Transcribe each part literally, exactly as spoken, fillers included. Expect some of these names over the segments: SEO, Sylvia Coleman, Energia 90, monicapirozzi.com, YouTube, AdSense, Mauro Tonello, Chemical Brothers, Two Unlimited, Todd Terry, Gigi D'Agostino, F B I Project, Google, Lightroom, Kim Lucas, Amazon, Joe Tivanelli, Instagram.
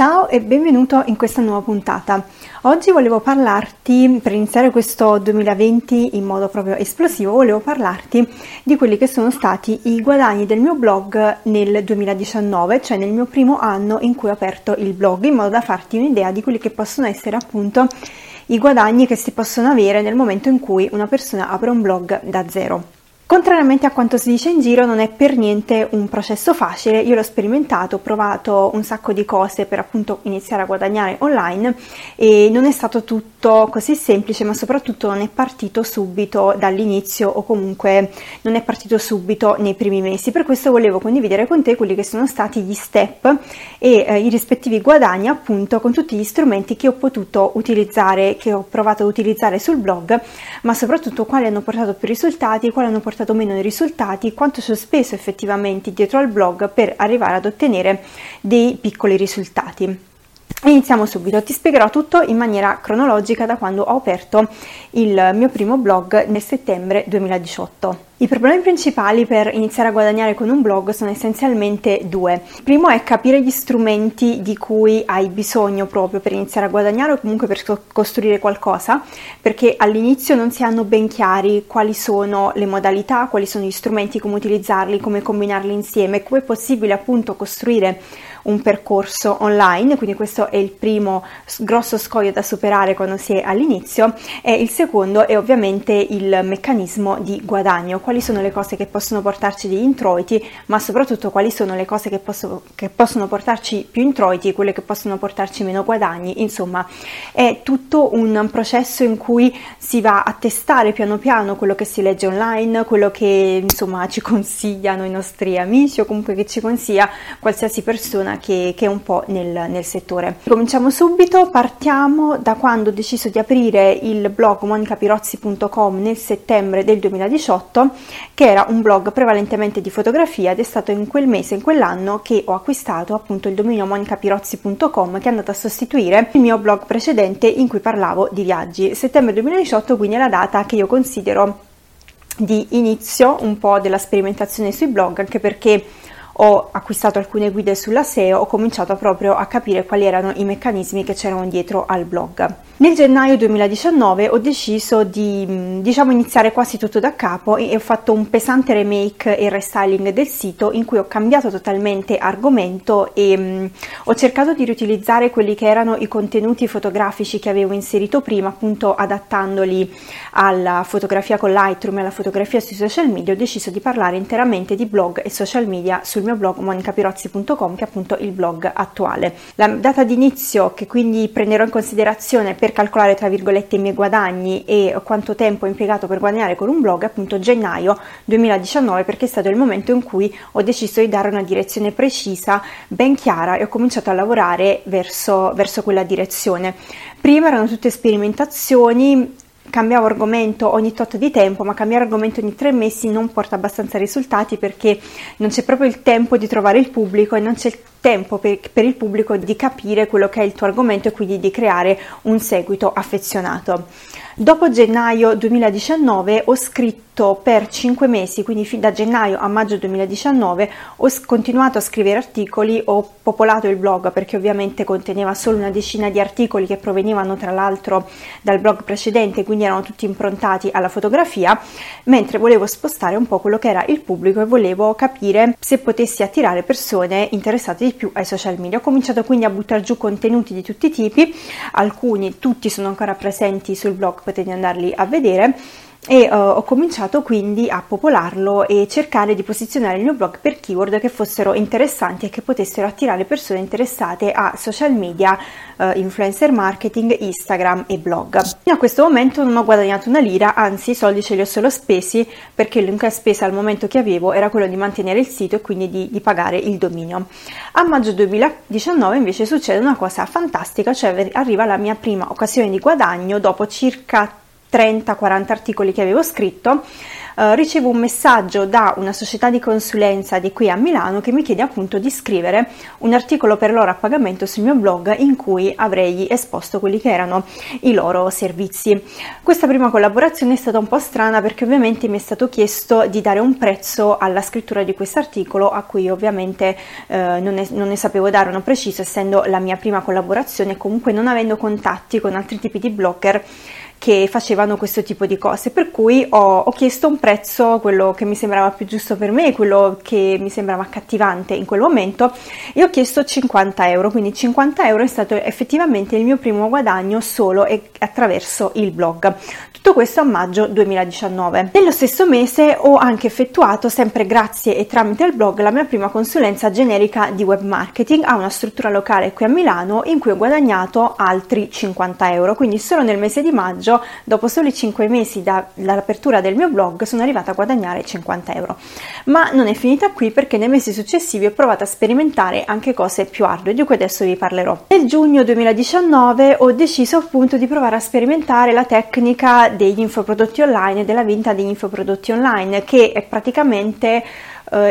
Ciao e benvenuto in questa nuova puntata. Oggi volevo parlarti, per iniziare questo duemilaventi in modo proprio esplosivo, volevo parlarti di quelli che sono stati i guadagni del mio blog nel duemiladiciannove, cioè nel mio primo anno in cui ho aperto il blog, in modo da farti un'idea di quelli che possono essere appunto i guadagni che si possono avere nel momento in cui una persona apre un blog da zero. Contrariamente a quanto si dice in giro, non è per niente un processo facile. Io l'ho sperimentato, ho provato un sacco di cose per appunto iniziare a guadagnare online e non è stato tutto così semplice, ma soprattutto non è partito subito dall'inizio o comunque non è partito subito nei primi mesi. Per questo volevo condividere con te quelli che sono stati gli step e eh, i rispettivi guadagni appunto con tutti gli strumenti che ho potuto utilizzare, che ho provato ad utilizzare sul blog, ma soprattutto quali hanno portato più risultati, quali hanno portato meno i risultati, quanto ci ho speso effettivamente dietro al blog per arrivare ad ottenere dei piccoli risultati. Iniziamo subito, ti spiegherò tutto in maniera cronologica da quando ho aperto il mio primo blog nel settembre duemiladiciotto. I problemi principali per iniziare a guadagnare con un blog sono essenzialmente due. Il primo è capire gli strumenti di cui hai bisogno proprio per iniziare a guadagnare o comunque per costruire qualcosa, perché all'inizio non si hanno ben chiari quali sono le modalità, quali sono gli strumenti, come utilizzarli, come combinarli insieme, come è possibile appunto costruire un percorso online. Quindi questo è il primo grosso scoglio da superare quando si è all'inizio, e il secondo è ovviamente il meccanismo di guadagno. Quali sono le cose che possono portarci degli introiti, ma soprattutto quali sono le cose che, posso, che possono portarci più introiti, quelle che possono portarci meno guadagni. Insomma, è tutto un processo in cui si va a testare piano piano quello che si legge online, quello che insomma ci consigliano i nostri amici o comunque che ci consiglia qualsiasi persona che, che è un po' nel, nel settore. Cominciamo subito, partiamo da quando ho deciso di aprire il blog monica pirozzi punto com nel settembre del duemiladiciotto, che era un blog prevalentemente di fotografia, ed è stato in quel mese, in quell'anno, che ho acquistato appunto il dominio monica pirozzi punto com, che è andato a sostituire il mio blog precedente in cui parlavo di viaggi. Settembre duemiladiciotto quindi è la data che io considero di inizio un po' della sperimentazione sui blog, anche perché ho acquistato alcune guide sulla S E O, ho cominciato proprio a capire quali erano i meccanismi che c'erano dietro al blog. Nel gennaio duemiladiciannove ho deciso di, diciamo, iniziare quasi tutto da capo e ho fatto un pesante remake e restyling del sito, in cui ho cambiato totalmente argomento e mh, ho cercato di riutilizzare quelli che erano i contenuti fotografici che avevo inserito prima, appunto adattandoli alla fotografia con Lightroom e alla fotografia sui social media. Ho deciso di parlare interamente di blog e social media sul mio blog monica pirozzi punto com, che è appunto il blog attuale. La data di inizio che quindi prenderò in considerazione per calcolare tra virgolette i miei guadagni e quanto tempo ho impiegato per guadagnare con un blog, appunto gennaio duemiladiciannove, perché è stato il momento in cui ho deciso di dare una direzione precisa, ben chiara, e ho cominciato a lavorare verso, verso quella direzione. Prima erano tutte sperimentazioni, cambiavo argomento ogni tot di tempo, ma cambiare argomento ogni tre mesi non porta abbastanza risultati, perché non c'è proprio il tempo di trovare il pubblico e non c'è il tempo per, per il pubblico di capire quello che è il tuo argomento e quindi di creare un seguito affezionato. Dopo gennaio duemiladiciannove ho scritto per cinque mesi, quindi fin da gennaio a maggio duemiladiciannove ho continuato a scrivere articoli, ho popolato il blog perché ovviamente conteneva solo una decina di articoli che provenivano tra l'altro dal blog precedente, quindi erano tutti improntati alla fotografia, mentre volevo spostare un po' quello che era il pubblico e volevo capire se potessi attirare persone interessate di più ai social media. Ho cominciato quindi a buttare giù contenuti di tutti i tipi, alcuni, tutti sono ancora presenti sul blog, potete andarli a vedere, e uh, ho cominciato quindi a popolarlo e cercare di posizionare il mio blog per keyword che fossero interessanti e che potessero attirare persone interessate a social media, uh, influencer marketing, Instagram e blog. Fino a questo momento non ho guadagnato una lira, anzi i soldi ce li ho solo spesi, perché l'unica spesa al momento che avevo era quello di mantenere il sito e quindi di, di pagare il dominio. A maggio duemiladiciannove invece succede una cosa fantastica, cioè arriva la mia prima occasione di guadagno dopo circa trenta quaranta articoli che avevo scritto, eh, ricevo un messaggio da una società di consulenza di qui a Milano che mi chiede appunto di scrivere un articolo per loro a pagamento sul mio blog in cui avrei esposto quelli che erano i loro servizi. Questa prima collaborazione è stata un po' strana perché ovviamente mi è stato chiesto di dare un prezzo alla scrittura di questo articolo a cui ovviamente eh, non, ne, non ne sapevo dare uno preciso, essendo la mia prima collaborazione, comunque non avendo contatti con altri tipi di blogger che facevano questo tipo di cose, per cui ho, ho chiesto un prezzo, quello che mi sembrava più giusto per me, quello che mi sembrava accattivante in quel momento, e ho chiesto cinquanta euro, quindi cinquanta euro è stato effettivamente il mio primo guadagno solo e attraverso il blog. Tutto questo a maggio duemiladiciannove. Nello stesso mese ho anche effettuato, sempre grazie e tramite il blog, la mia prima consulenza generica di web marketing a una struttura locale qui a Milano, in cui ho guadagnato altri cinquanta euro, quindi solo nel mese di maggio, dopo soli cinque mesi dall'apertura del mio blog, sono arrivata a guadagnare cinquanta euro. Ma non è finita qui, perché nei mesi successivi ho provato a sperimentare anche cose più ardue, di cui adesso vi parlerò. Nel giugno duemiladiciannove ho deciso appunto di provare a sperimentare la tecnica degli infoprodotti online, della vendita degli infoprodotti online, che è praticamente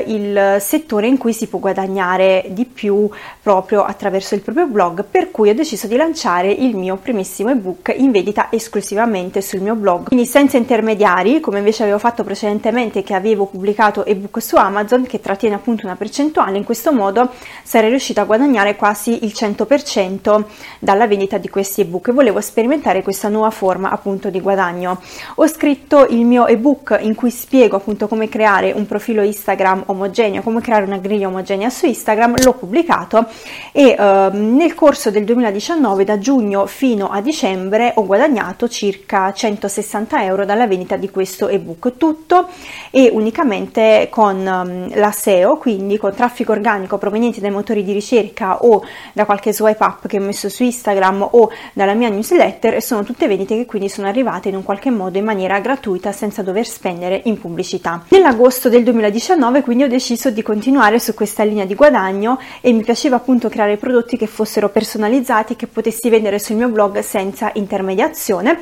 il settore in cui si può guadagnare di più proprio attraverso il proprio blog, per cui ho deciso di lanciare il mio primissimo ebook in vendita esclusivamente sul mio blog, quindi senza intermediari, come invece avevo fatto precedentemente, che avevo pubblicato ebook su Amazon che trattiene appunto una percentuale. In questo modo sarei riuscita a guadagnare quasi il cento per cento dalla vendita di questi ebook, e volevo sperimentare questa nuova forma appunto di guadagno. Ho scritto il mio ebook in cui spiego appunto come creare un profilo Instagram omogeneo, come creare una griglia omogenea su Instagram, l'ho pubblicato, e eh, nel corso del duemiladiciannove, da giugno fino a dicembre, ho guadagnato circa centosessanta euro dalla vendita di questo ebook, tutto e unicamente con um, la S E O, quindi con traffico organico proveniente dai motori di ricerca o da qualche swipe up che ho messo su Instagram o dalla mia newsletter, e sono tutte vendite che quindi sono arrivate in un qualche modo in maniera gratuita, senza dover spendere in pubblicità. Nell'agosto del duemiladiciannove quindi ho deciso di continuare su questa linea di guadagno, e mi piaceva appunto creare prodotti che fossero personalizzati, che potessi vendere sul mio blog senza intermediazione,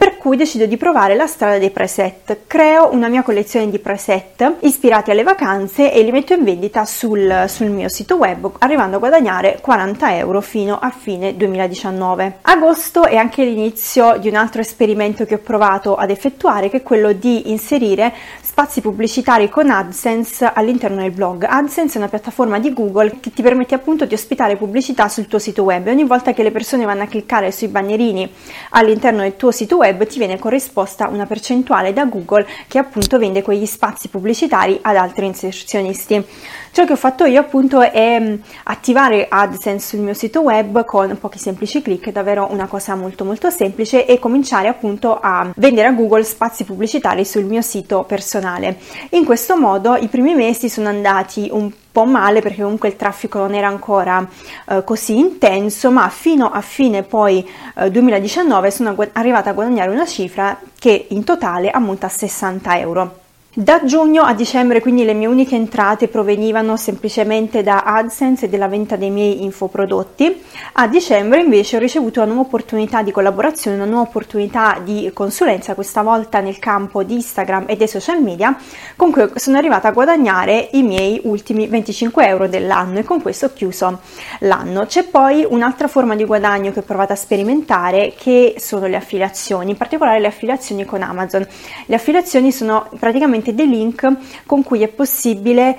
per cui decido di provare la strada dei preset. Creo una mia collezione di preset ispirati alle vacanze e li metto in vendita sul, sul mio sito web, arrivando a guadagnare quaranta euro fino a fine duemiladiciannove. Agosto è anche l'inizio di un altro esperimento che ho provato ad effettuare, che è quello di inserire spazi pubblicitari con AdSense all'interno del blog. AdSense è una piattaforma di Google che ti permette appunto di ospitare pubblicità sul tuo sito web, e ogni volta che le persone vanno a cliccare sui bannierini all'interno del tuo sito web ti viene corrisposta una percentuale da Google, che appunto vende quegli spazi pubblicitari ad altri inserzionisti. Ciò che ho fatto io appunto è attivare AdSense sul mio sito web con pochi semplici click, davvero una cosa molto molto semplice, e cominciare appunto a vendere a Google spazi pubblicitari sul mio sito personale. In questo modo i primi mesi sono andati un po' male, perché comunque il traffico non era ancora eh, così intenso, ma fino a fine poi eh, duemiladiciannove sono arrivata a guadagnare una cifra che in totale ammonta a sessanta euro. Da giugno a dicembre quindi le mie uniche entrate provenivano semplicemente da AdSense e della vendita dei miei infoprodotti. A dicembre invece ho ricevuto una nuova opportunità di collaborazione, una nuova opportunità di consulenza, questa volta nel campo di Instagram e dei social media, con cui sono arrivata a guadagnare i miei ultimi venticinque euro dell'anno, e con questo ho chiuso l'anno. C'è poi un'altra forma di guadagno che ho provato a sperimentare, che sono le affiliazioni, in particolare le affiliazioni con Amazon. Le affiliazioni sono praticamente dei link con cui è possibile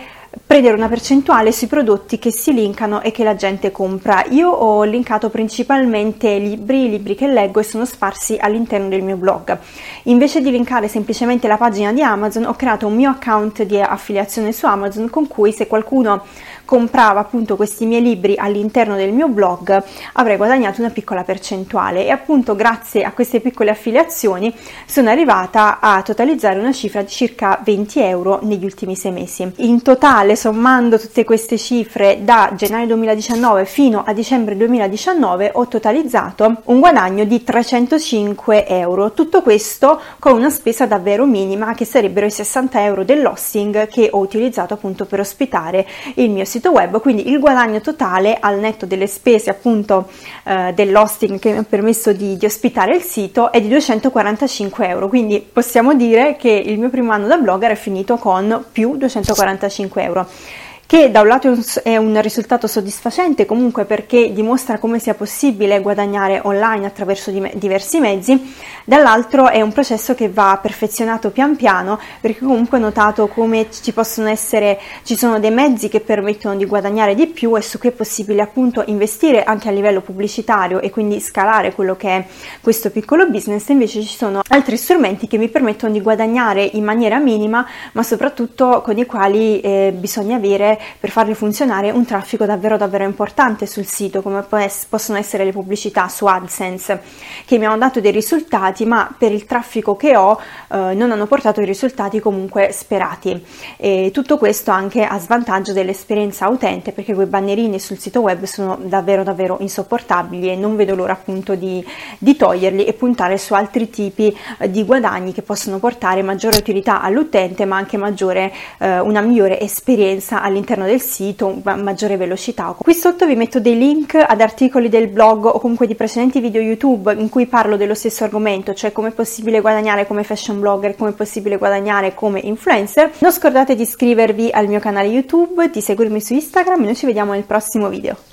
prendere una percentuale sui prodotti che si linkano e che la gente compra. Io ho linkato principalmente libri, libri che leggo e sono sparsi all'interno del mio blog. Invece di linkare semplicemente la pagina di Amazon, ho creato un mio account di affiliazione su Amazon, con cui se qualcuno comprava appunto questi miei libri all'interno del mio blog avrei guadagnato una piccola percentuale, e appunto grazie a queste piccole affiliazioni sono arrivata a totalizzare una cifra di circa venti euro negli ultimi sei mesi. In totale totale, sommando tutte queste cifre da gennaio duemiladiciannove fino a dicembre duemiladiciannove, ho totalizzato un guadagno di trecentocinque euro, tutto questo con una spesa davvero minima che sarebbero i sessanta euro dell'hosting che ho utilizzato appunto per ospitare il mio sito web. Quindi il guadagno totale al netto delle spese appunto eh, dell'hosting che mi ha permesso di, di ospitare il sito è di duecentoquarantacinque euro, quindi possiamo dire che il mio primo anno da blogger è finito con più duecentoquarantacinque euro, che da un lato è un risultato soddisfacente comunque, perché dimostra come sia possibile guadagnare online attraverso diversi mezzi, dall'altro è un processo che va perfezionato pian piano, perché comunque ho notato come ci possono essere, ci sono dei mezzi che permettono di guadagnare di più e su cui è possibile appunto investire anche a livello pubblicitario e quindi scalare quello che è questo piccolo business, invece ci sono altri strumenti che mi permettono di guadagnare in maniera minima, ma soprattutto con i quali eh, bisogna avere per farli funzionare un traffico davvero davvero importante sul sito, come possono essere le pubblicità su AdSense, che mi hanno dato dei risultati, ma per il traffico che ho eh, non hanno portato i risultati comunque sperati, e tutto questo anche a svantaggio dell'esperienza utente, perché quei bannerini sul sito web sono davvero davvero insopportabili e non vedo l'ora appunto di, di toglierli e puntare su altri tipi di guadagni che possono portare maggiore utilità all'utente, ma anche maggiore eh, una migliore esperienza all'interno del sito, maggiore velocità. Qui sotto vi metto dei link ad articoli del blog o comunque di precedenti video YouTube in cui parlo dello stesso argomento, cioè come è possibile guadagnare come fashion blogger, come è possibile guadagnare come influencer. Non scordate di iscrivervi al mio canale YouTube, di seguirmi su Instagram e noi ci vediamo nel prossimo video.